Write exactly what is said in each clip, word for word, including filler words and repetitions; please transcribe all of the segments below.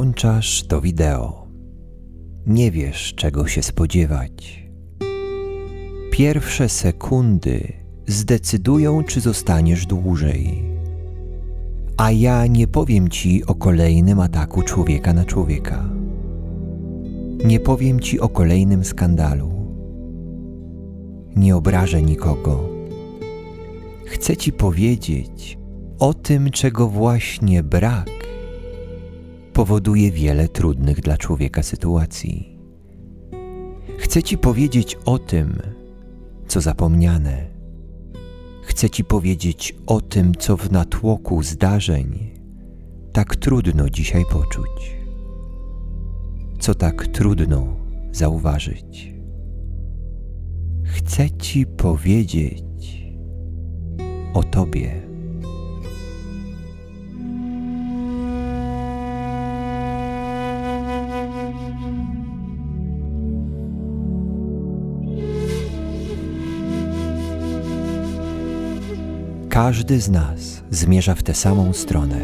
włączasz to wideo. Nie wiesz, czego się spodziewać. Pierwsze sekundy zdecydują, czy zostaniesz dłużej. A ja nie powiem ci o kolejnym ataku człowieka na człowieka. Nie powiem ci o kolejnym skandalu. Nie obrażę nikogo. Chcę ci powiedzieć o tym, czego właśnie brak powoduje wiele trudnych dla człowieka sytuacji. Chcę ci powiedzieć o tym, co zapomniane. Chcę ci powiedzieć o tym, co w natłoku zdarzeń tak trudno dzisiaj poczuć. Co tak trudno zauważyć. Chcę ci powiedzieć o tobie. Każdy z nas zmierza w tę samą stronę.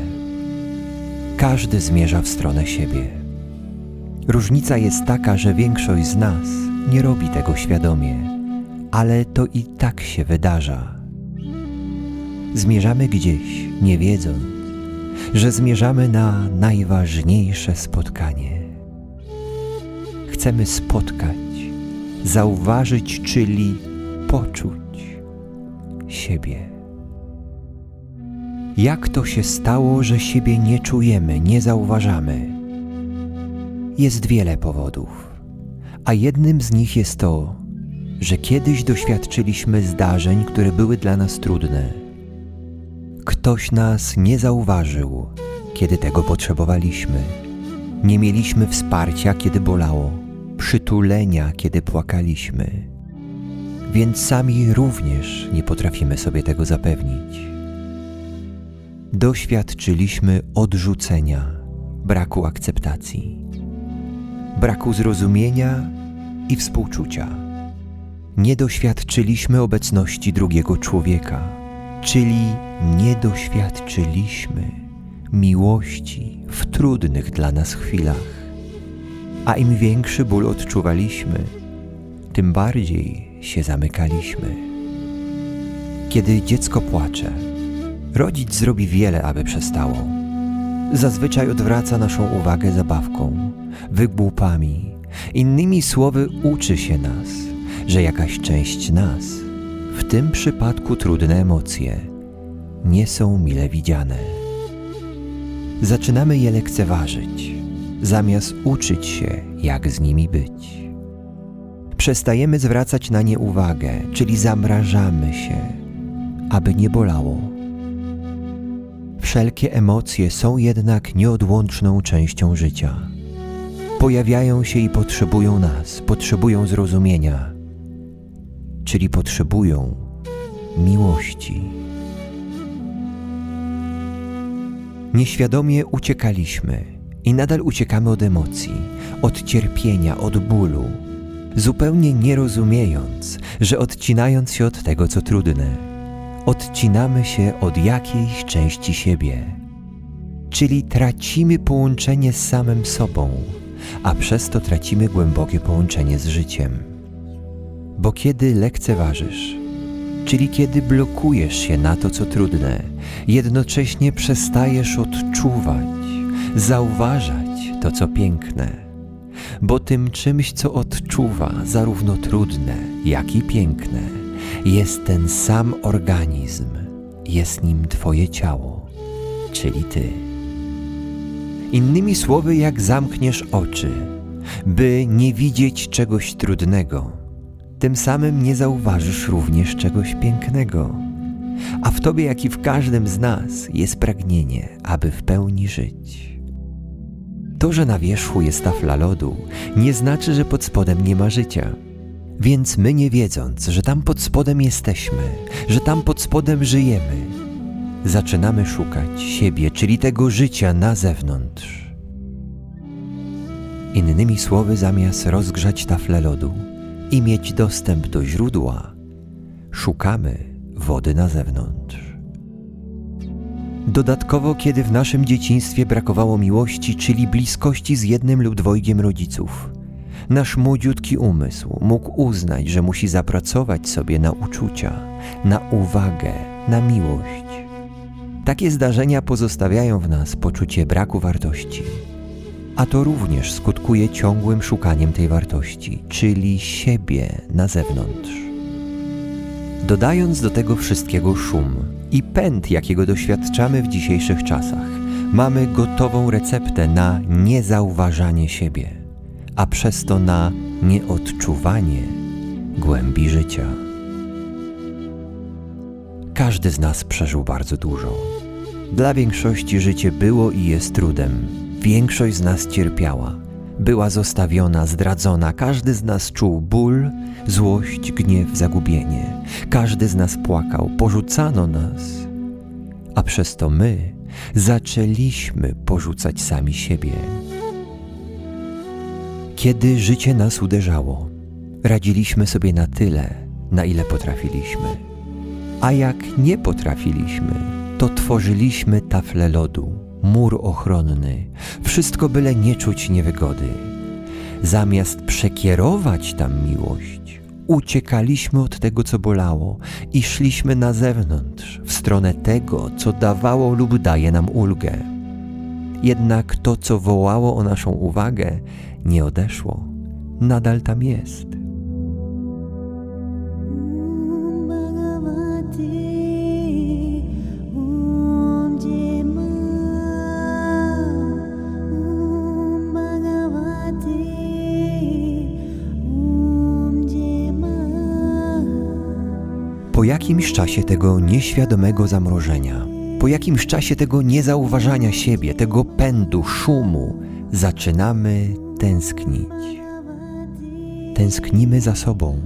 Każdy zmierza w stronę siebie. Różnica jest taka, że większość z nas nie robi tego świadomie, ale to i tak się wydarza. Zmierzamy gdzieś, nie wiedząc, że zmierzamy na najważniejsze spotkanie. Chcemy spotkać, zauważyć, czyli poczuć siebie. Jak to się stało, że siebie nie czujemy, nie zauważamy? Jest wiele powodów, a jednym z nich jest to, że kiedyś doświadczyliśmy zdarzeń, które były dla nas trudne. Ktoś nas nie zauważył, kiedy tego potrzebowaliśmy. Nie mieliśmy wsparcia, kiedy bolało, przytulenia, kiedy płakaliśmy. Więc sami również nie potrafimy sobie tego zapewnić. Doświadczyliśmy odrzucenia, braku akceptacji, braku zrozumienia i współczucia. Nie doświadczyliśmy obecności drugiego człowieka, czyli nie doświadczyliśmy miłości w trudnych dla nas chwilach. A im większy ból odczuwaliśmy, tym bardziej się zamykaliśmy. Kiedy dziecko płacze, rodzic zrobi wiele, aby przestało. Zazwyczaj odwraca naszą uwagę zabawką, wygłupami. Innymi słowy, uczy się nas, że jakaś część nas, w tym przypadku trudne emocje, nie są mile widziane. Zaczynamy je lekceważyć, zamiast uczyć się, jak z nimi być. Przestajemy zwracać na nie uwagę, czyli zamrażamy się, aby nie bolało. Wszelkie emocje są jednak nieodłączną częścią życia. Pojawiają się i potrzebują nas, potrzebują zrozumienia, czyli potrzebują miłości. Nieświadomie uciekaliśmy i nadal uciekamy od emocji, od cierpienia, od bólu, zupełnie nie rozumiejąc, że odcinając się od tego, co trudne, odcinamy się od jakiejś części siebie, czyli tracimy połączenie z samym sobą, a przez to tracimy głębokie połączenie z życiem. Bo kiedy lekceważysz, czyli kiedy blokujesz się na to, co trudne, jednocześnie przestajesz odczuwać, zauważać to, co piękne. Bo tym czymś, co odczuwa zarówno trudne, jak i piękne, jest ten sam organizm, jest nim twoje ciało, czyli ty. Innymi słowy, jak zamkniesz oczy, by nie widzieć czegoś trudnego, tym samym nie zauważysz również czegoś pięknego. A w tobie, jak i w każdym z nas, jest pragnienie, aby w pełni żyć. To, że na wierzchu jest tafla lodu, nie znaczy, że pod spodem nie ma życia. Więc my, nie wiedząc, że tam pod spodem jesteśmy, że tam pod spodem żyjemy, zaczynamy szukać siebie, czyli tego życia na zewnątrz. Innymi słowy, zamiast rozgrzać taflę lodu i mieć dostęp do źródła, szukamy wody na zewnątrz. Dodatkowo, kiedy w naszym dzieciństwie brakowało miłości, czyli bliskości z jednym lub dwojgiem rodziców, nasz młodziutki umysł mógł uznać, że musi zapracować sobie na uczucia, na uwagę, na miłość. Takie zdarzenia pozostawiają w nas poczucie braku wartości. A to również skutkuje ciągłym szukaniem tej wartości, czyli siebie na zewnątrz. Dodając do tego wszystkiego szum i pęd, jakiego doświadczamy w dzisiejszych czasach, mamy gotową receptę na niezauważanie siebie, a przez to na nieodczuwanie głębi życia. Każdy z nas przeżył bardzo dużo. Dla większości życie było i jest trudem. Większość z nas cierpiała, była zostawiona, zdradzona. Każdy z nas czuł ból, złość, gniew, zagubienie. Każdy z nas płakał, porzucano nas. A przez to my zaczęliśmy porzucać sami siebie. Kiedy życie nas uderzało, radziliśmy sobie na tyle, na ile potrafiliśmy. A jak nie potrafiliśmy, to tworzyliśmy taflę lodu, mur ochronny, wszystko byle nie czuć niewygody. Zamiast przekierować tam miłość, uciekaliśmy od tego, co bolało i szliśmy na zewnątrz, w stronę tego, co dawało lub daje nam ulgę. Jednak to, co wołało o naszą uwagę, nie odeszło, nadal tam jest. Po jakimś czasie tego nieświadomego zamrożenia, po jakimś czasie tego niezauważania siebie, tego pędu, szumu, zaczynamy tęsknić. Tęsknimy za sobą.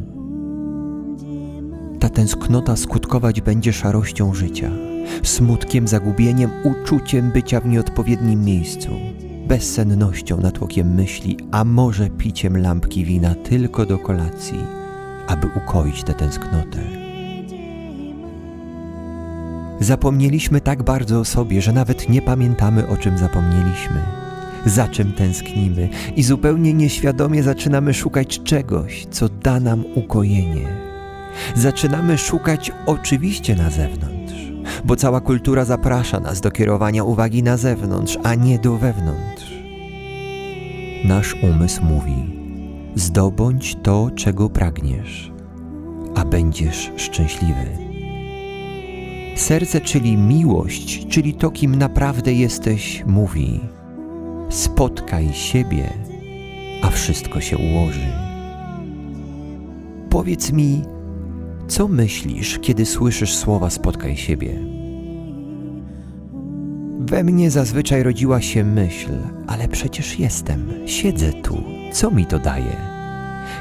Ta tęsknota skutkować będzie szarością życia, smutkiem, zagubieniem, uczuciem bycia w nieodpowiednim miejscu, bezsennością, natłokiem myśli, a może piciem lampki wina tylko do kolacji, aby ukoić tę tęsknotę. Zapomnieliśmy tak bardzo o sobie, że nawet nie pamiętamy, o czym zapomnieliśmy, za czym tęsknimy i zupełnie nieświadomie zaczynamy szukać czegoś, co da nam ukojenie. Zaczynamy szukać oczywiście na zewnątrz, bo cała kultura zaprasza nas do kierowania uwagi na zewnątrz, a nie do wewnątrz. Nasz umysł mówi: zdobądź to, czego pragniesz, a będziesz szczęśliwy. Serce, czyli miłość, czyli to, kim naprawdę jesteś, mówi: spotkaj siebie, a wszystko się ułoży. Powiedz mi, co myślisz, kiedy słyszysz słowa spotkaj siebie? We mnie zazwyczaj rodziła się myśl: ale przecież jestem, siedzę tu, co mi to daje?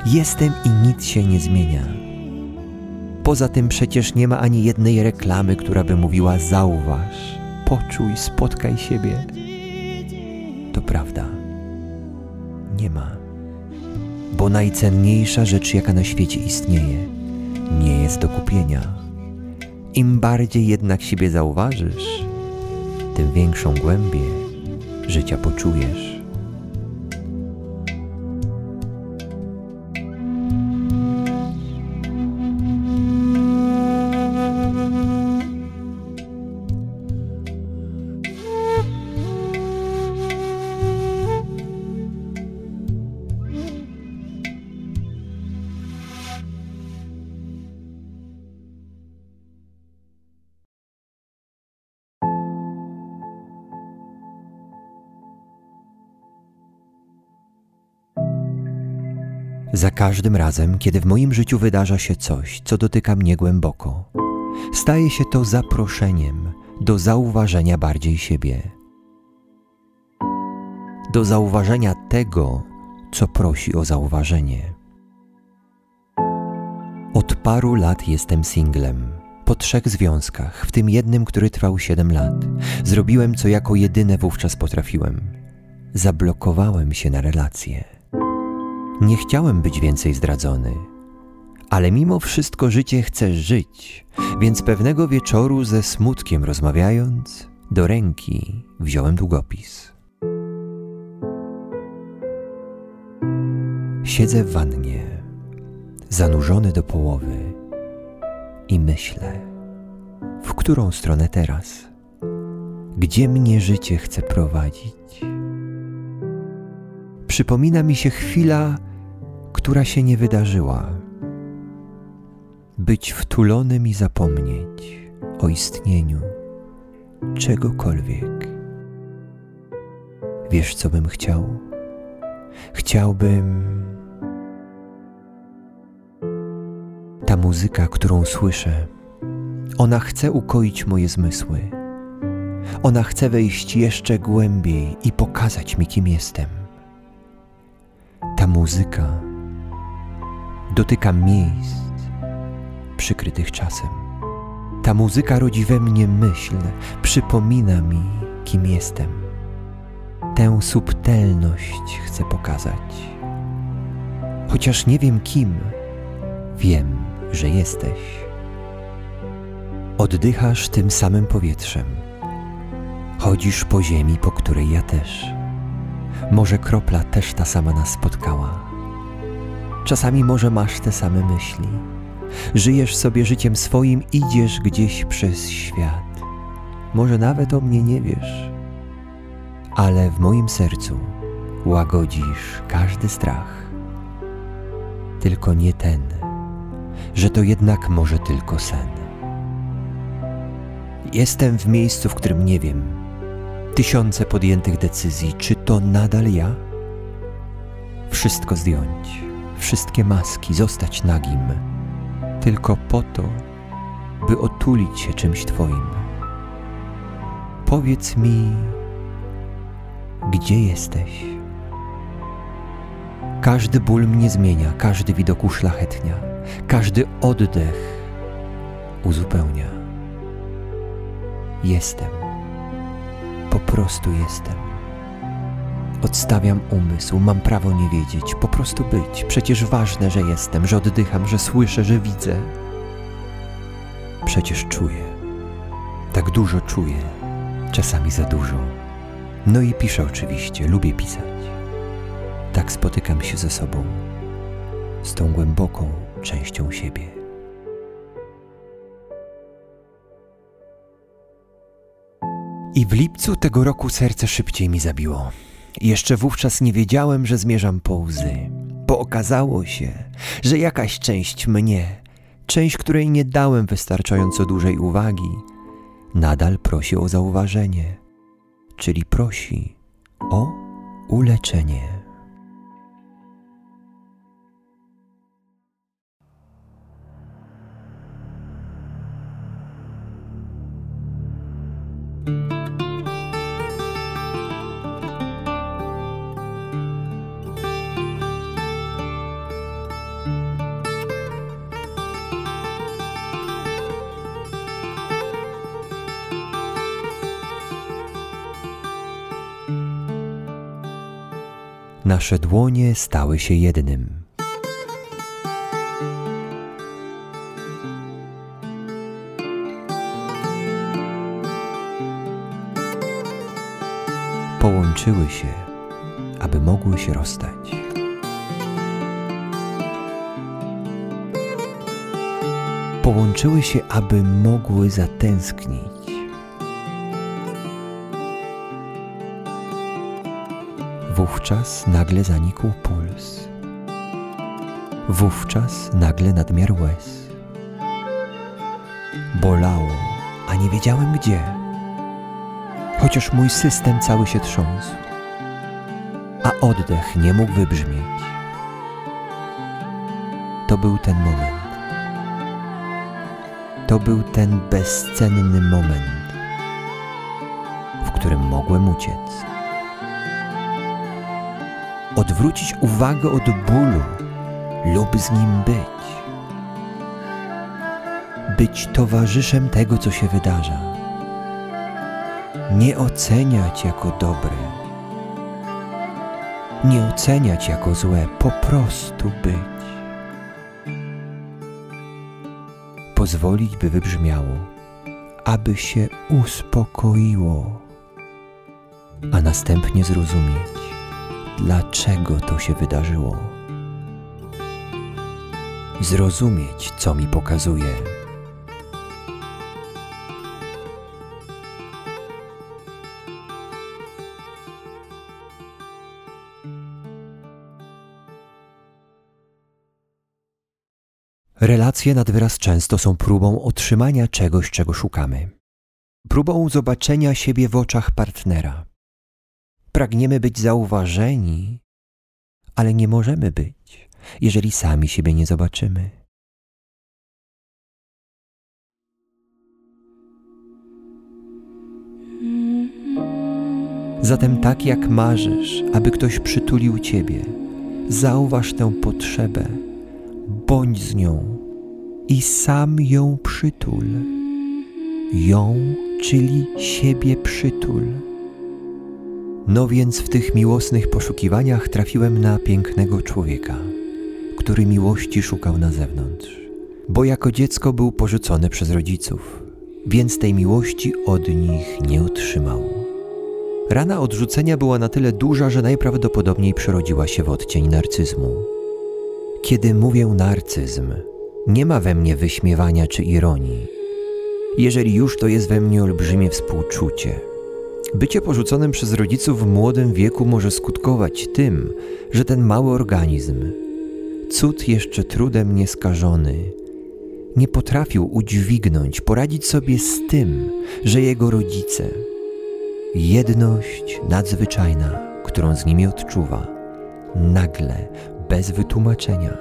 Jestem i nic się nie zmienia. Poza tym przecież nie ma ani jednej reklamy, która by mówiła: zauważ, poczuj, spotkaj siebie. To prawda, nie ma. Bo najcenniejsza rzecz, jaka na świecie istnieje, nie jest do kupienia. Im bardziej jednak siebie zauważysz, tym większą głębię życia poczujesz. Za każdym razem, kiedy w moim życiu wydarza się coś, co dotyka mnie głęboko, staje się to zaproszeniem do zauważenia bardziej siebie. Do zauważenia tego, co prosi o zauważenie. Od paru lat jestem singlem. Po trzech związkach, w tym jednym, który trwał siedem lat, zrobiłem, co jako jedyne wówczas potrafiłem. Zablokowałem się na relacje. Nie chciałem być więcej zdradzony, ale mimo wszystko życie chce żyć, więc pewnego wieczoru ze smutkiem rozmawiając, Do ręki wziąłem długopis. Siedzę w wannie, zanurzony do połowy i myślę, w którą stronę teraz? Gdzie mnie życie chce prowadzić? Przypomina mi się chwila, która się nie wydarzyła. Być wtulonym i zapomnieć o istnieniu czegokolwiek. Wiesz, co bym chciał? Chciałbym... Ta muzyka, którą słyszę, ona chce ukoić moje zmysły. Ona chce wejść jeszcze głębiej i pokazać mi, kim jestem. Ta muzyka dotyka miejsc przykrytych czasem. Ta muzyka rodzi we mnie myśl, przypomina mi, kim jestem. Tę subtelność chcę pokazać. Chociaż nie wiem kim, wiem, że jesteś. Oddychasz tym samym powietrzem. Chodzisz po ziemi, po której ja też. Może kropla też ta sama nas spotkała. Czasami może masz te same myśli. Żyjesz sobie życiem swoim, idziesz gdzieś przez świat. Może nawet o mnie nie wiesz. Ale w moim sercu łagodzisz każdy strach. Tylko nie ten, że to jednak może tylko sen. Jestem w miejscu, w którym nie wiem. Tysiące podjętych decyzji. Czy to nadal ja? Wszystko zdjąć. Wszystkie maski. Zostać nagim. Tylko po to, by otulić się czymś twoim. Powiedz mi, gdzie jesteś? Każdy ból mnie zmienia, każdy widok uszlachetnia, każdy oddech uzupełnia. Jestem. Po prostu jestem. Odstawiam umysł, mam prawo nie wiedzieć, po prostu być. Przecież ważne, że jestem, że oddycham, że słyszę, że widzę. Przecież czuję. Tak dużo czuję, czasami za dużo. No i piszę oczywiście, lubię pisać. Tak spotykam się ze sobą, z tą głęboką częścią siebie. I w lipcu tego roku serce szybciej mi zabiło. Jeszcze wówczas nie wiedziałem, że zmierzam po łzy, bo okazało się, że jakaś część mnie, część, której nie dałem wystarczająco dużej uwagi, nadal prosi o zauważenie, czyli prosi o uleczenie. Nasze dłonie stały się jednym. Połączyły się, aby mogły się rozstać. Połączyły się, aby mogły zatęsknić. Wówczas nagle zanikł puls. Wówczas nagle nadmiar łez. Bolało, a nie wiedziałem gdzie. Chociaż mój system cały się trząsł, a oddech nie mógł wybrzmieć. To był ten moment. To był ten bezcenny moment, w którym mogłem uciec. Odwrócić uwagę od bólu lub z nim być. Być towarzyszem tego, co się wydarza. Nie oceniać jako dobre. Nie oceniać jako złe. Po prostu być. Pozwolić, by wybrzmiało, aby się uspokoiło, a następnie zrozumieć, dlaczego to się wydarzyło. Zrozumieć, co mi pokazuje. Relacje nad wyraz często są próbą otrzymania czegoś, czego szukamy. Próbą zobaczenia siebie w oczach partnera. Pragniemy być zauważeni, ale nie możemy być, jeżeli sami siebie nie zobaczymy. Zatem tak jak marzysz, aby ktoś przytulił ciebie, zauważ tę potrzebę, bądź z nią i sam ją przytul. Ją, czyli siebie przytul. No więc w tych miłosnych poszukiwaniach trafiłem na pięknego człowieka, który miłości szukał na zewnątrz, bo jako dziecko był porzucony przez rodziców, więc tej miłości od nich nie otrzymał. Rana odrzucenia była na tyle duża, że najprawdopodobniej przerodziła się w odcień narcyzmu. Kiedy mówię narcyzm, nie ma we mnie wyśmiewania czy ironii. Jeżeli już, to jest we mnie olbrzymie współczucie. Bycie porzuconym przez rodziców w młodym wieku może skutkować tym, że ten mały organizm, cud jeszcze trudem nieskażony, nie potrafił udźwignąć, poradzić sobie z tym, że jego rodzice, jedność nadzwyczajna, którą z nimi odczuwa, nagle, bez wytłumaczenia,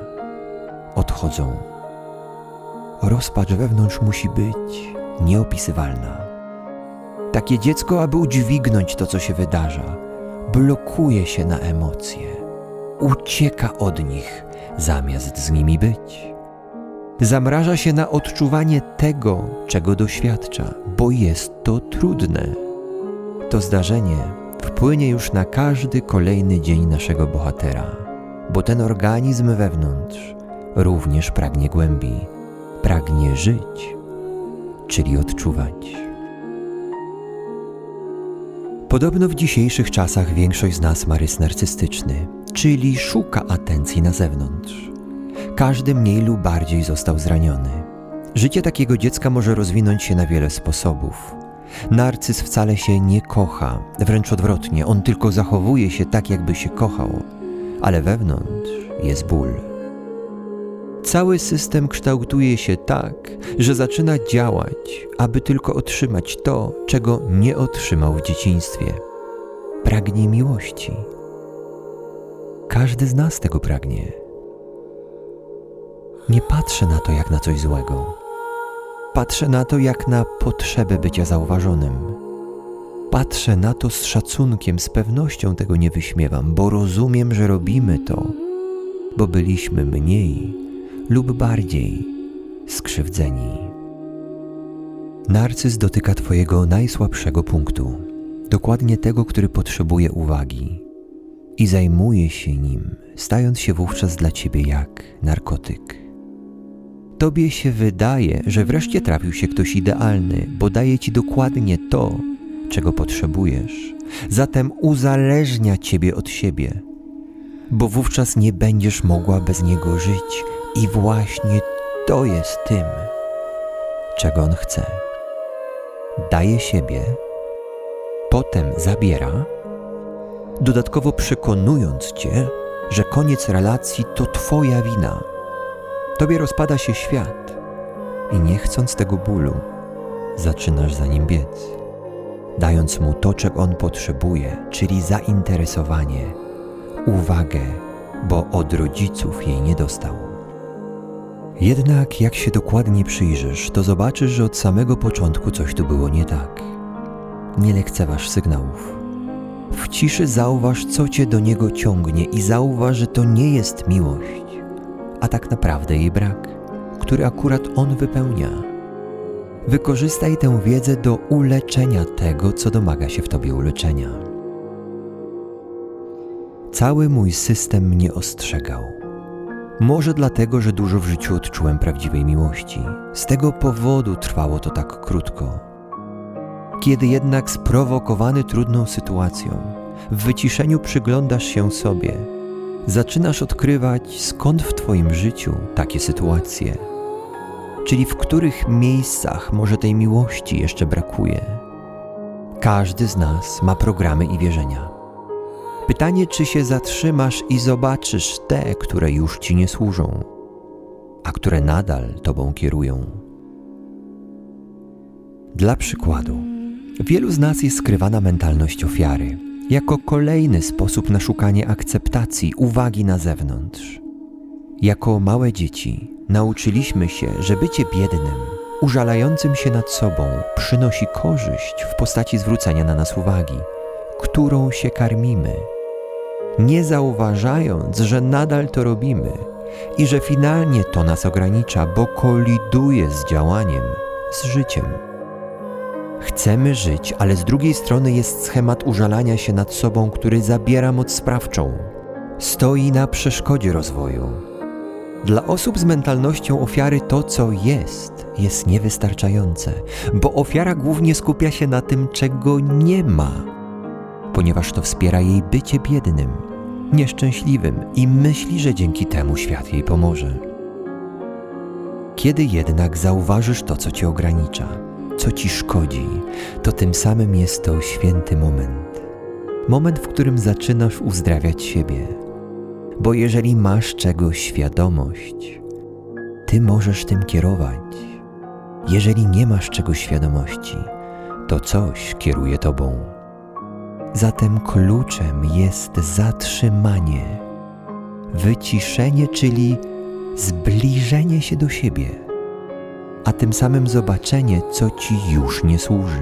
odchodzą. Rozpacz wewnątrz musi być nieopisywalna. Takie dziecko, aby udźwignąć to, co się wydarza, blokuje się na emocje, ucieka od nich, zamiast z nimi być. Zamraża się na odczuwanie tego, czego doświadcza, bo jest to trudne. To zdarzenie wpłynie już na każdy kolejny dzień naszego bohatera, bo ten organizm wewnątrz również pragnie głębi, pragnie żyć, czyli odczuwać. Podobno w dzisiejszych czasach większość z nas ma rys narcystyczny, czyli szuka atencji na zewnątrz. Każdy mniej lub bardziej został zraniony. Życie takiego dziecka może rozwinąć się na wiele sposobów. Narcyz wcale się nie kocha, wręcz odwrotnie, on tylko zachowuje się tak, jakby się kochał, ale wewnątrz jest ból. Cały system kształtuje się tak, że zaczyna działać, aby tylko otrzymać to, czego nie otrzymał w dzieciństwie. Pragnie miłości. Każdy z nas tego pragnie. Nie patrzę na to jak na coś złego. Patrzę na to jak na potrzebę bycia zauważonym. Patrzę na to z szacunkiem, z pewnością tego nie wyśmiewam, bo rozumiem, że robimy to, bo byliśmy mniej lub bardziej skrzywdzeni. Narcyz dotyka twojego najsłabszego punktu, dokładnie tego, który potrzebuje uwagi, i zajmuje się nim, stając się wówczas dla ciebie jak narkotyk. Tobie się wydaje, że wreszcie trafił się ktoś idealny, bo daje ci dokładnie to, czego potrzebujesz, zatem uzależnia ciebie od siebie, bo wówczas nie będziesz mogła bez niego żyć. I właśnie to jest tym, czego on chce. Daje siebie, potem zabiera, dodatkowo przekonując cię, że koniec relacji to twoja wina. Tobie rozpada się świat i nie chcąc tego bólu, zaczynasz za nim biec, dając mu to, czego on potrzebuje, czyli zainteresowanie, uwagę, bo od rodziców jej nie dostał. Jednak jak się dokładnie przyjrzysz, to zobaczysz, że od samego początku coś tu było nie tak. Nie lekceważ sygnałów. W ciszy zauważ, co cię do niego ciągnie i zauważ, że to nie jest miłość, a tak naprawdę jej brak, który akurat on wypełnia. Wykorzystaj tę wiedzę do uleczenia tego, co domaga się w tobie uleczenia. Cały mój system mnie ostrzegał. Może dlatego, że dużo w życiu odczułem prawdziwej miłości. Z tego powodu trwało to tak krótko. Kiedy jednak sprowokowany trudną sytuacją, w wyciszeniu przyglądasz się sobie, zaczynasz odkrywać, skąd w Twoim życiu takie sytuacje, czyli w których miejscach może tej miłości jeszcze brakuje. Każdy z nas ma programy i wierzenia. Pytanie, czy się zatrzymasz i zobaczysz te, które już Ci nie służą, a które nadal Tobą kierują. Dla przykładu, wielu z nas jest skrywana mentalność ofiary, jako kolejny sposób na szukanie akceptacji, uwagi na zewnątrz. Jako małe dzieci nauczyliśmy się, że bycie biednym, użalającym się nad sobą przynosi korzyść w postaci zwrócenia na nas uwagi, którą się karmimy, nie zauważając, że nadal to robimy i że finalnie to nas ogranicza, bo koliduje z działaniem, z życiem. Chcemy żyć, ale z drugiej strony jest schemat użalania się nad sobą, który zabiera moc sprawczą. Stoi na przeszkodzie rozwoju. Dla osób z mentalnością ofiary to, co jest, jest niewystarczające, bo ofiara głównie skupia się na tym, czego nie ma, ponieważ to wspiera jej bycie biednym, nieszczęśliwym i myśli, że dzięki temu świat jej pomoże. Kiedy jednak zauważysz to, co cię ogranicza, co ci szkodzi, to tym samym jest to święty moment. Moment, w którym zaczynasz uzdrawiać siebie. Bo jeżeli masz czegoś świadomość, ty możesz tym kierować. Jeżeli nie masz czegoś świadomości, to coś kieruje tobą. Zatem kluczem jest zatrzymanie, wyciszenie, czyli zbliżenie się do siebie, a tym samym zobaczenie, co ci już nie służy.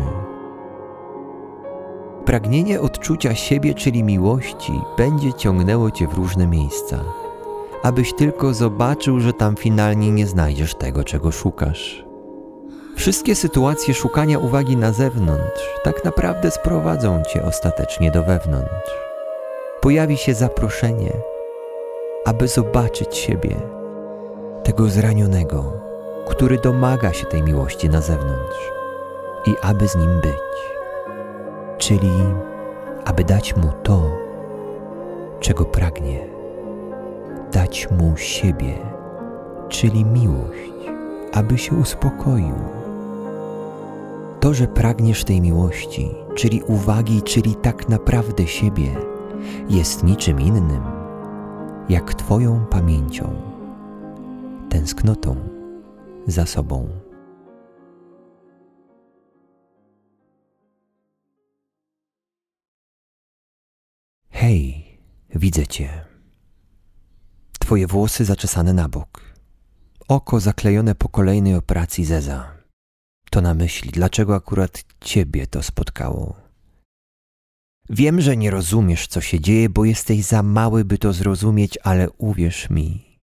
Pragnienie odczucia siebie, czyli miłości, będzie ciągnęło cię w różne miejsca, abyś tylko zobaczył, że tam finalnie nie znajdziesz tego, czego szukasz. Wszystkie sytuacje szukania uwagi na zewnątrz tak naprawdę sprowadzą cię ostatecznie do wewnątrz. Pojawi się zaproszenie, aby zobaczyć siebie, tego zranionego, który domaga się tej miłości na zewnątrz i aby z nim być. Czyli aby dać mu to, czego pragnie, dać mu siebie, czyli miłość, aby się uspokoił. To, że pragniesz tej miłości, czyli uwagi, czyli tak naprawdę siebie, jest niczym innym, jak twoją pamięcią, tęsknotą za sobą. Hej, widzę cię. Twoje włosy zaczesane na bok. Oko zaklejone po kolejnej operacji zeza. To na myśli, dlaczego akurat ciebie to spotkało. Wiem, że nie rozumiesz, co się dzieje, bo jesteś za mały, by to zrozumieć, ale uwierz mi.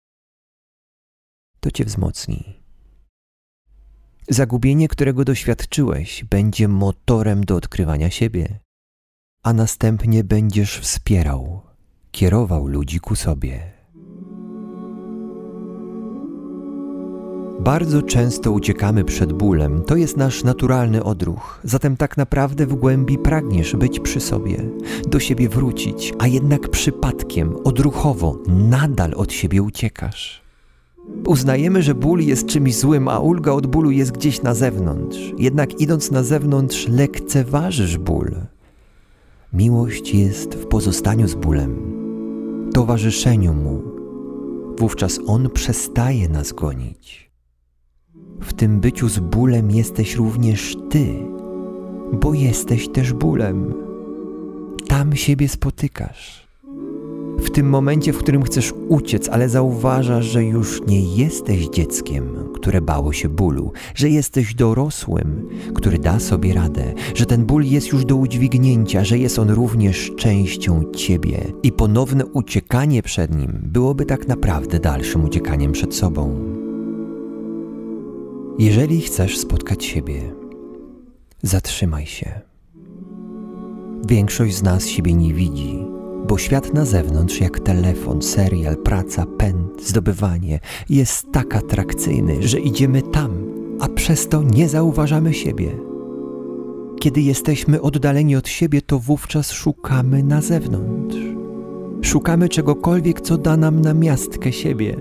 To cię wzmocni. Zagubienie, którego doświadczyłeś, będzie motorem do odkrywania siebie. A następnie będziesz wspierał, kierował ludzi ku sobie. Bardzo często uciekamy przed bólem, to jest nasz naturalny odruch, zatem tak naprawdę w głębi pragniesz być przy sobie, do siebie wrócić, a jednak przypadkiem, odruchowo, nadal od siebie uciekasz. Uznajemy, że ból jest czymś złym, a ulga od bólu jest gdzieś na zewnątrz, jednak idąc na zewnątrz lekceważysz ból. Miłość jest w pozostaniu z bólem, towarzyszeniu mu. Wówczas on przestaje nas gonić. W tym byciu z bólem jesteś również ty, bo jesteś też bólem. Tam siebie spotykasz. W tym momencie, w którym chcesz uciec, ale zauważasz, że już nie jesteś dzieckiem, które bało się bólu, że jesteś dorosłym, który da sobie radę, że ten ból jest już do udźwignięcia, że jest on również częścią ciebie i ponowne uciekanie przed nim byłoby tak naprawdę dalszym uciekaniem przed sobą. Jeżeli chcesz spotkać siebie, zatrzymaj się. Większość z nas siebie nie widzi. Bo świat na zewnątrz, jak telefon, serial, praca, pęd, zdobywanie, jest tak atrakcyjny, że idziemy tam, a przez to nie zauważamy siebie. Kiedy jesteśmy oddaleni od siebie, to wówczas szukamy na zewnątrz. Szukamy czegokolwiek, co da nam namiastkę siebie.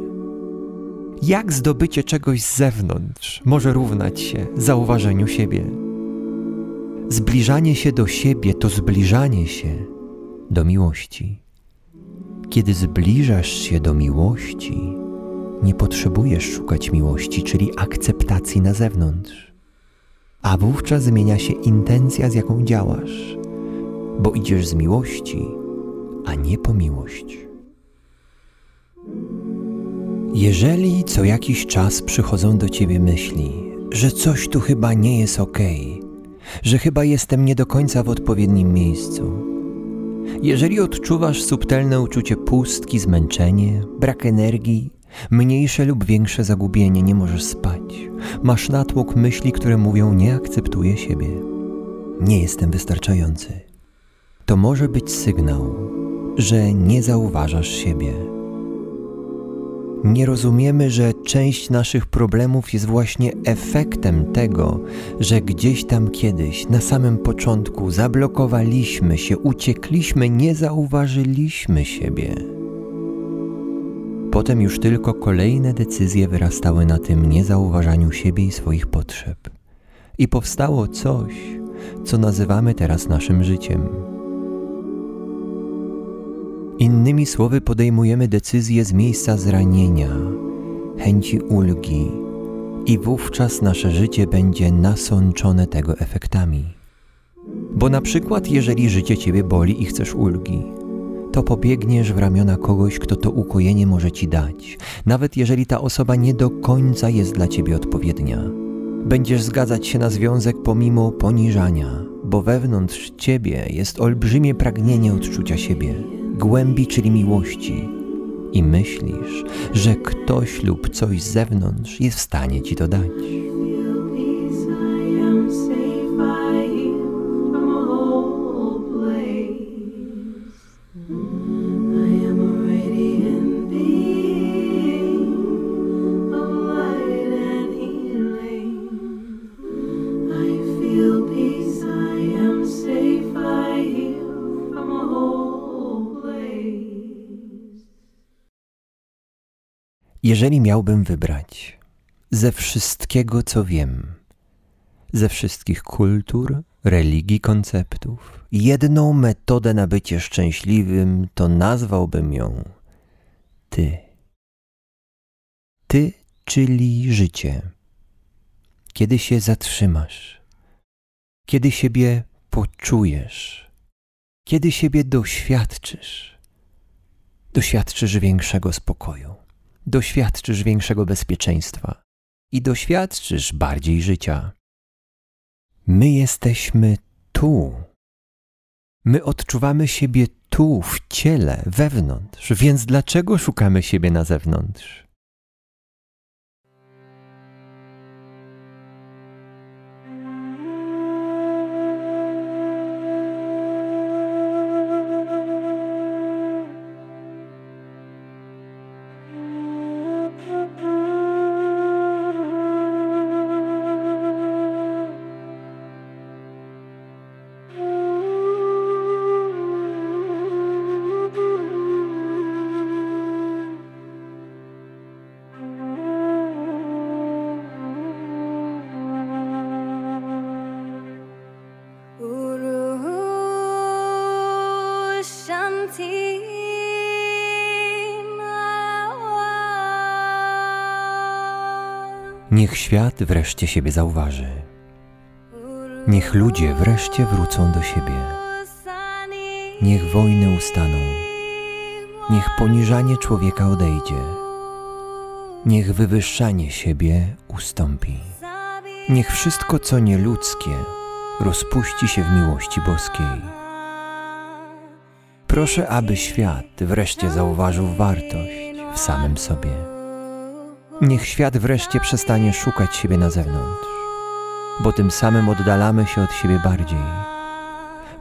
Jak zdobycie czegoś z zewnątrz może równać się zauważeniu siebie? Zbliżanie się do siebie to zbliżanie się do miłości. Kiedy zbliżasz się do miłości, nie potrzebujesz szukać miłości, czyli akceptacji na zewnątrz. A wówczas zmienia się intencja, z jaką działasz, bo idziesz z miłości, a nie po miłość. Jeżeli co jakiś czas przychodzą do ciebie myśli, że coś tu chyba nie jest okej, że chyba jestem nie do końca w odpowiednim miejscu, jeżeli odczuwasz subtelne uczucie pustki, zmęczenie, brak energii, mniejsze lub większe zagubienie, nie możesz spać, masz natłok myśli, które mówią: nie akceptuję siebie, nie jestem wystarczający, to może być sygnał, że nie zauważasz siebie. Nie rozumiemy, że część naszych problemów jest właśnie efektem tego, że gdzieś tam kiedyś, na samym początku, zablokowaliśmy się, uciekliśmy, nie zauważyliśmy siebie. Potem już tylko kolejne decyzje wyrastały na tym niezauważaniu siebie i swoich potrzeb. I powstało coś, co nazywamy teraz naszym życiem. Innymi słowy, podejmujemy decyzje z miejsca zranienia, chęci ulgi i wówczas nasze życie będzie nasączone tego efektami. Bo na przykład, jeżeli życie ciebie boli i chcesz ulgi, to pobiegniesz w ramiona kogoś, kto to ukojenie może ci dać, nawet jeżeli ta osoba nie do końca jest dla ciebie odpowiednia. Będziesz zgadzać się na związek pomimo poniżania, bo wewnątrz ciebie jest olbrzymie pragnienie odczucia siebie, głębi, czyli miłości, i myślisz, że ktoś lub coś z zewnątrz jest w stanie ci to dać. Jeżeli miałbym wybrać ze wszystkiego, co wiem, ze wszystkich kultur, religii, konceptów, jedną metodę na bycie szczęśliwym, to nazwałbym ją ty. Ty, czyli życie. Kiedy się zatrzymasz, kiedy siebie poczujesz, kiedy siebie doświadczysz, doświadczysz większego spokoju. Doświadczysz większego bezpieczeństwa i doświadczysz bardziej życia. My jesteśmy tu. My odczuwamy siebie tu, w ciele, wewnątrz, więc dlaczego szukamy siebie na zewnątrz? Niech świat wreszcie siebie zauważy. Niech ludzie wreszcie wrócą do siebie. Niech wojny ustaną. Niech poniżanie człowieka odejdzie. Niech wywyższanie siebie ustąpi. Niech wszystko, co nieludzkie, rozpuści się w miłości boskiej. Proszę, aby świat wreszcie zauważył wartość w samym sobie. Niech świat wreszcie przestanie szukać siebie na zewnątrz, bo tym samym oddalamy się od siebie bardziej,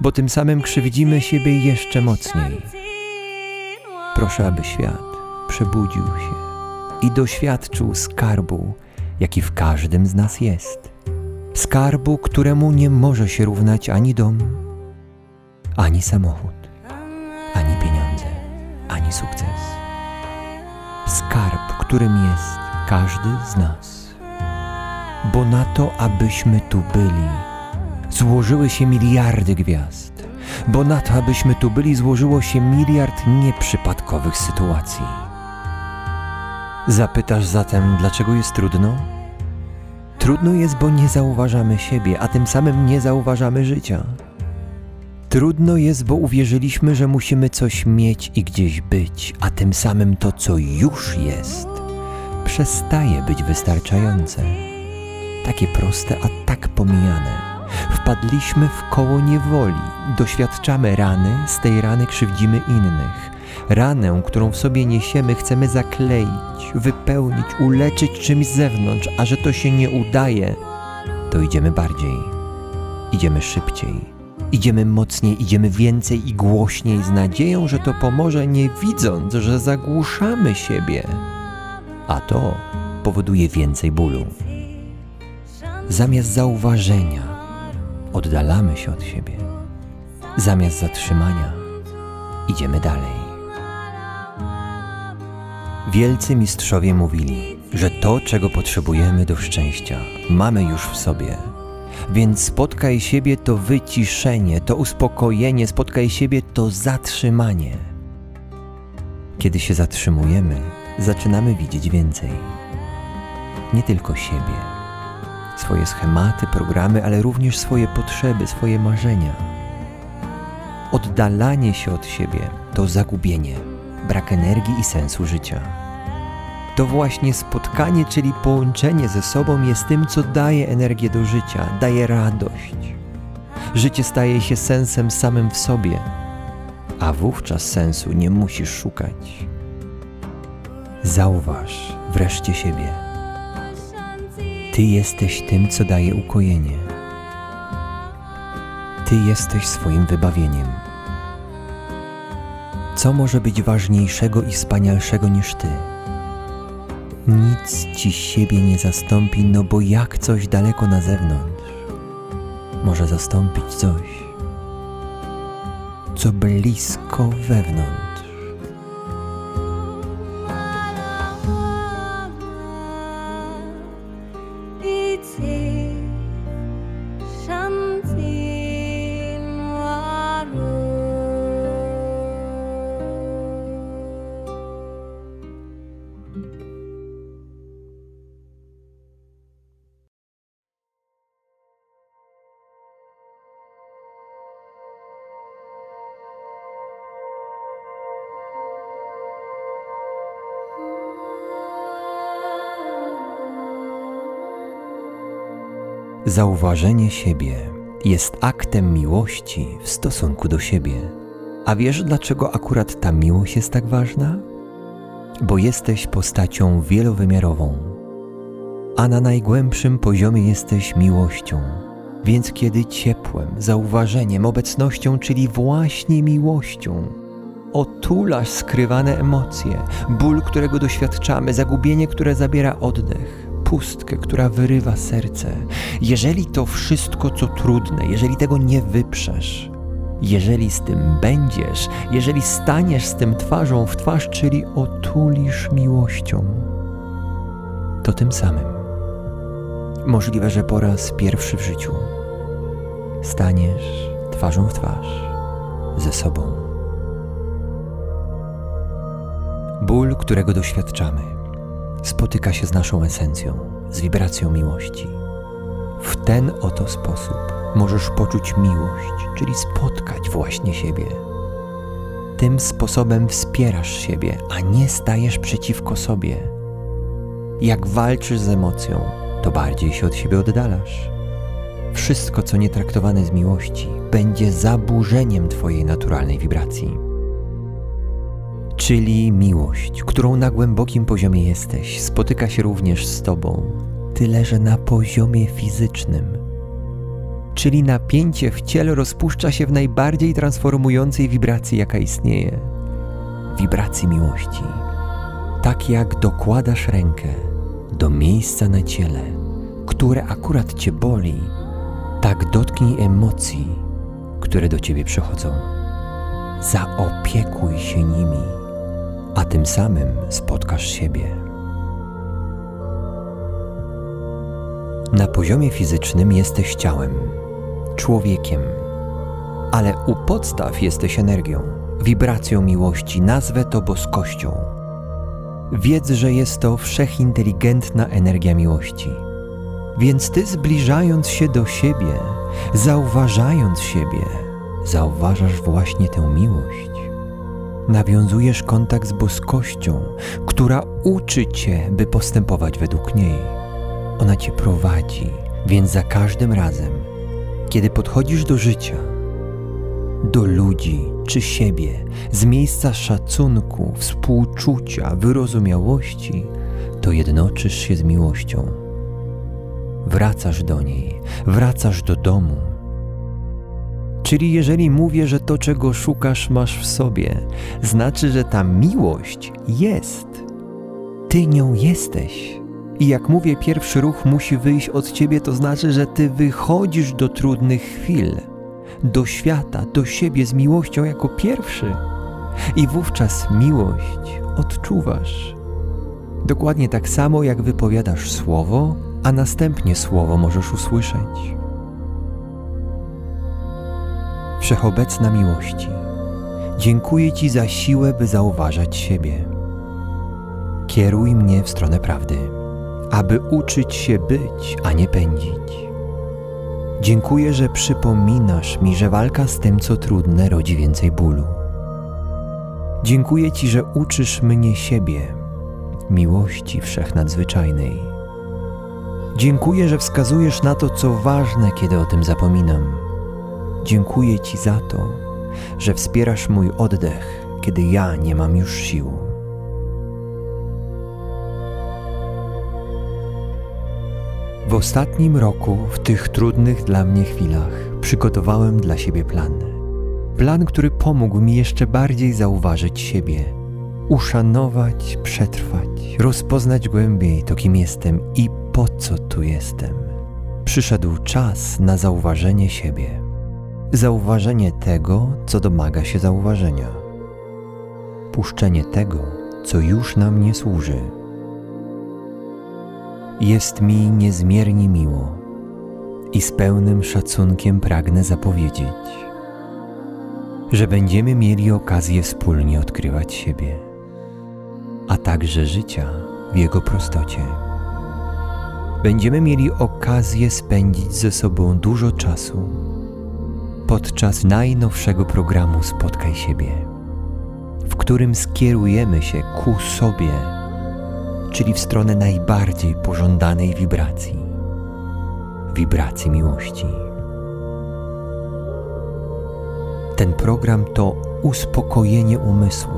bo tym samym krzywdzimy siebie jeszcze mocniej. Proszę, aby świat przebudził się i doświadczył skarbu, jaki w każdym z nas jest. skarbu, któremu nie może się równać ani dom, ani samochód, ani pieniądze, ani sukces. Skarb, którym jest każdy z nas. Bo na to, abyśmy tu byli, złożyły się miliardy gwiazd. Bo na to, abyśmy tu byli, złożyło się miliard nieprzypadkowych sytuacji. Zapytasz zatem, dlaczego jest trudno? Trudno jest, bo nie zauważamy siebie, a tym samym nie zauważamy życia. Trudno jest, bo uwierzyliśmy, że musimy coś mieć i gdzieś być, a tym samym to, co już jest, przestaje być wystarczające. Takie proste, a tak pomijane. Wpadliśmy w koło niewoli, doświadczamy rany, z tej rany krzywdzimy innych. Ranę, którą w sobie niesiemy, chcemy zakleić, wypełnić, uleczyć czymś z zewnątrz, a że to się nie udaje, to idziemy bardziej, idziemy szybciej. Idziemy mocniej, idziemy więcej i głośniej z nadzieją, że to pomoże, nie widząc, że zagłuszamy siebie, a to powoduje więcej bólu. Zamiast zauważenia oddalamy się od siebie, zamiast zatrzymania idziemy dalej. Wielcy mistrzowie mówili, że to, czego potrzebujemy do szczęścia, mamy już w sobie. Więc spotkaj siebie to wyciszenie, to uspokojenie, spotkaj siebie to zatrzymanie. Kiedy się zatrzymujemy, zaczynamy widzieć więcej. Nie tylko siebie, swoje schematy, programy, ale również swoje potrzeby, swoje marzenia. Oddalanie się od siebie to zagubienie, brak energii i sensu życia. To właśnie spotkanie, czyli połączenie ze sobą jest tym, co daje energię do życia, daje radość. Życie staje się sensem samym w sobie, a wówczas sensu nie musisz szukać. Zauważ wreszcie siebie. Ty jesteś tym, co daje ukojenie. Ty jesteś swoim wybawieniem. Co może być ważniejszego i wspanialszego niż ty? Nic ci siebie nie zastąpi, no bo jak coś daleko na zewnątrz może zastąpić coś, co blisko wewnątrz. Zauważenie siebie jest aktem miłości w stosunku do siebie. A wiesz, dlaczego akurat ta miłość jest tak ważna? Bo jesteś postacią wielowymiarową, a na najgłębszym poziomie jesteś miłością. Więc kiedy ciepłem, zauważeniem, obecnością, czyli właśnie miłością, otulasz skrywane emocje, ból, którego doświadczamy, zagubienie, które zabiera oddech, pustkę, która wyrywa serce. Jeżeli to wszystko, co trudne, jeżeli tego nie wyprzesz, jeżeli z tym będziesz, jeżeli staniesz z tym twarzą w twarz, czyli otulisz miłością, to tym samym możliwe, że po raz pierwszy w życiu staniesz twarzą w twarz ze sobą. Ból, którego doświadczamy, spotyka się z naszą esencją, z wibracją miłości. W ten oto sposób możesz poczuć miłość, czyli spotkać właśnie siebie. Tym sposobem wspierasz siebie, a nie stajesz przeciwko sobie. Jak walczysz z emocją, to bardziej się od siebie oddalasz. Wszystko, co nie traktowane z miłości, będzie zaburzeniem twojej naturalnej wibracji. Czyli miłość, którą na głębokim poziomie jesteś, spotyka się również z tobą, tyle że na poziomie fizycznym. Czyli napięcie w ciele rozpuszcza się w najbardziej transformującej wibracji, jaka istnieje. Wibracji miłości. Tak jak dokładasz rękę do miejsca na ciele, które akurat Cię boli, tak dotknij emocji, które do Ciebie przychodzą. Zaopiekuj się nimi, a tym samym spotkasz siebie. Na poziomie fizycznym jesteś ciałem, człowiekiem, ale u podstaw jesteś energią, wibracją miłości, nazwę to boskością. Wiedz, że jest to wszechinteligentna energia miłości. Więc Ty, zbliżając się do siebie, zauważając siebie, zauważasz właśnie tę miłość. Nawiązujesz kontakt z boskością, która uczy Cię, by postępować według niej. Ona Cię prowadzi, więc za każdym razem, kiedy podchodzisz do życia, do ludzi czy siebie z miejsca szacunku, współczucia, wyrozumiałości, to jednoczysz się z miłością. Wracasz do niej, wracasz do domu. Czyli jeżeli mówię, że to, czego szukasz, masz w sobie, znaczy, że ta miłość jest. Ty nią jesteś. I jak mówię, pierwszy ruch musi wyjść od Ciebie, to znaczy, że Ty wychodzisz do trudnych chwil, do świata, do siebie z miłością jako pierwszy. I wówczas miłość odczuwasz. Dokładnie tak samo, jak wypowiadasz słowo, a następnie słowo możesz usłyszeć. Wszechobecna miłości, dziękuję Ci za siłę, by zauważać siebie. Kieruj mnie w stronę prawdy, aby uczyć się być, a nie pędzić. Dziękuję, że przypominasz mi, że walka z tym, co trudne, rodzi więcej bólu. Dziękuję Ci, że uczysz mnie siebie, miłości wszechnadzwyczajnej. Dziękuję, że wskazujesz na to, co ważne, kiedy o tym zapominam. Dziękuję Ci za to, że wspierasz mój oddech, kiedy ja nie mam już sił. W ostatnim roku, w tych trudnych dla mnie chwilach, przygotowałem dla siebie plan. Plan, który pomógł mi jeszcze bardziej zauważyć siebie, uszanować, przetrwać, rozpoznać głębiej to, kim jestem i po co tu jestem. Przyszedł czas na zauważenie siebie. Zauważenie tego, co domaga się zauważenia. Puszczenie tego, co już nam nie służy. Jest mi niezmiernie miło i z pełnym szacunkiem pragnę zapowiedzieć, że będziemy mieli okazję wspólnie odkrywać siebie, a także życia w jego prostocie. Będziemy mieli okazję spędzić ze sobą dużo czasu podczas najnowszego programu Spotkaj siebie, w którym skierujemy się ku sobie, czyli w stronę najbardziej pożądanej wibracji, wibracji miłości. Ten program to uspokojenie umysłu,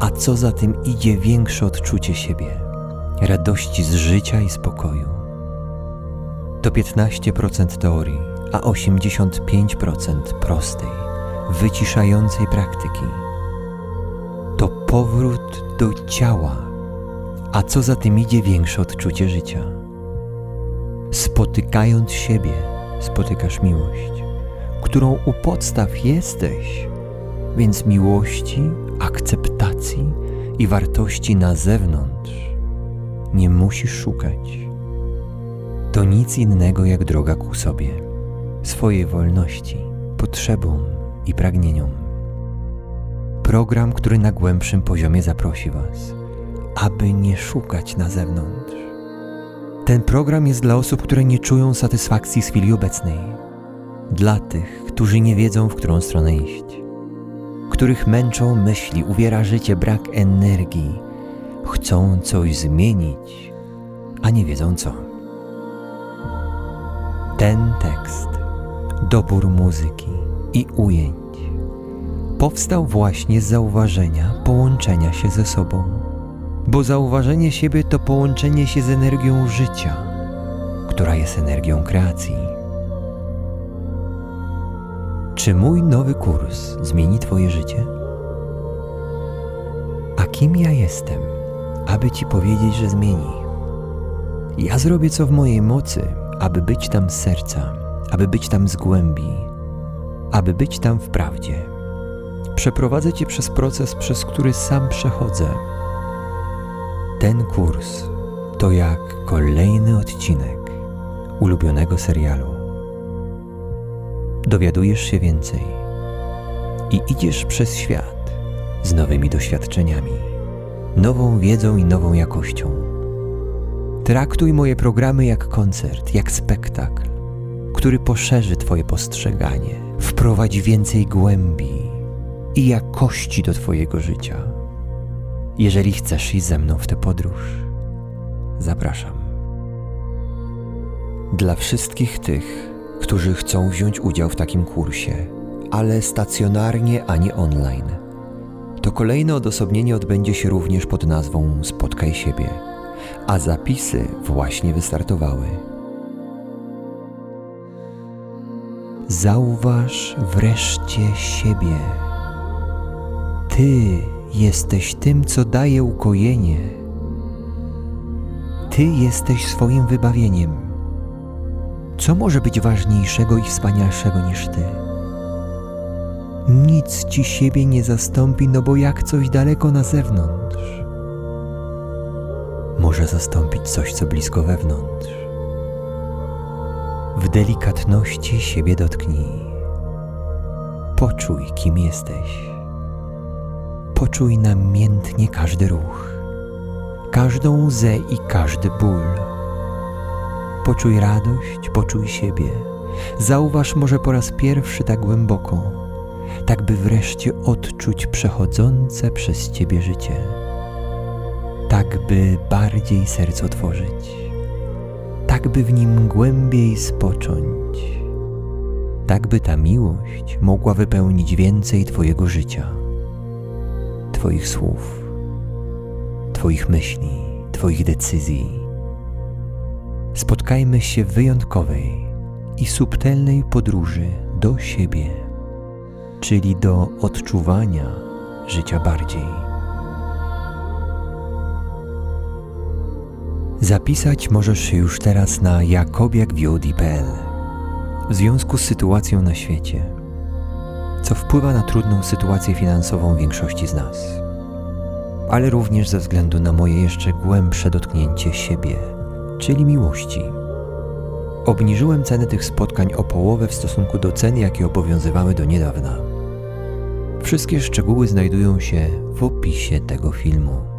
a co za tym idzie, większe odczucie siebie, radości z życia i spokoju. To piętnaście procent teorii, a osiemdziesiąt pięć procent prostej, wyciszającej praktyki. To powrót do ciała, a co za tym idzie, większe odczucie życia. Spotykając siebie, spotykasz miłość, którą u podstaw jesteś, więc miłości, akceptacji i wartości na zewnątrz nie musisz szukać. To nic innego jak droga ku sobie, swojej wolności, potrzebom i pragnieniom. Program, który na głębszym poziomie zaprosi Was, aby nie szukać na zewnątrz. Ten program jest dla osób, które nie czują satysfakcji z chwili obecnej. Dla tych, którzy nie wiedzą, w którą stronę iść. Których męczą myśli, uwiera życie, brak energii. Chcą coś zmienić, a nie wiedzą co. Ten tekst, dobór muzyki i ujęć, powstał właśnie z zauważenia połączenia się ze sobą. Bo zauważenie siebie to połączenie się z energią życia, która jest energią kreacji. Czy mój nowy kurs zmieni Twoje życie? A kim ja jestem, aby Ci powiedzieć, że zmieni? Ja zrobię co w mojej mocy, aby być tam z serca, aby być tam z głębi, aby być tam w prawdzie. Przeprowadzę Cię przez proces, przez który sam przechodzę. Ten kurs to jak kolejny odcinek ulubionego serialu. Dowiadujesz się więcej i idziesz przez świat z nowymi doświadczeniami, nową wiedzą i nową jakością. Traktuj moje programy jak koncert, jak spektakl, który poszerzy Twoje postrzeganie, wprowadzi więcej głębi i jakości do Twojego życia. Jeżeli chcesz iść ze mną w tę podróż, zapraszam. Dla wszystkich tych, którzy chcą wziąć udział w takim kursie, ale stacjonarnie, a nie online, to kolejne odosobnienie odbędzie się również pod nazwą Spotkaj siebie, a zapisy właśnie wystartowały. Zauważ wreszcie siebie. Ty jesteś tym, co daje ukojenie. Ty jesteś swoim wybawieniem. Co może być ważniejszego i wspanialszego niż Ty? Nic Ci siebie nie zastąpi, no bo jak coś daleko na zewnątrz, może zastąpić coś, co blisko wewnątrz. W delikatności siebie dotknij. Poczuj, kim jesteś. Poczuj namiętnie każdy ruch, każdą łzę i każdy ból. Poczuj radość, poczuj siebie. Zauważ może po raz pierwszy tak głęboko, tak by wreszcie odczuć przechodzące przez Ciebie życie. Tak by bardziej serce otworzyć. Tak by w nim głębiej spocząć. Tak by ta miłość mogła wypełnić więcej Twojego życia. Twoich słów, Twoich myśli, Twoich decyzji. Spotkajmy się w wyjątkowej i subtelnej podróży do siebie, czyli do odczuwania życia bardziej. Zapisać możesz się już teraz na jakobiakvod kropka p l w związku z sytuacją na świecie, co wpływa na trudną sytuację finansową większości z nas, ale również ze względu na moje jeszcze głębsze dotknięcie siebie, czyli miłości. Obniżyłem ceny tych spotkań o połowę w stosunku do cen, jakie obowiązywały do niedawna. Wszystkie szczegóły znajdują się w opisie tego filmu.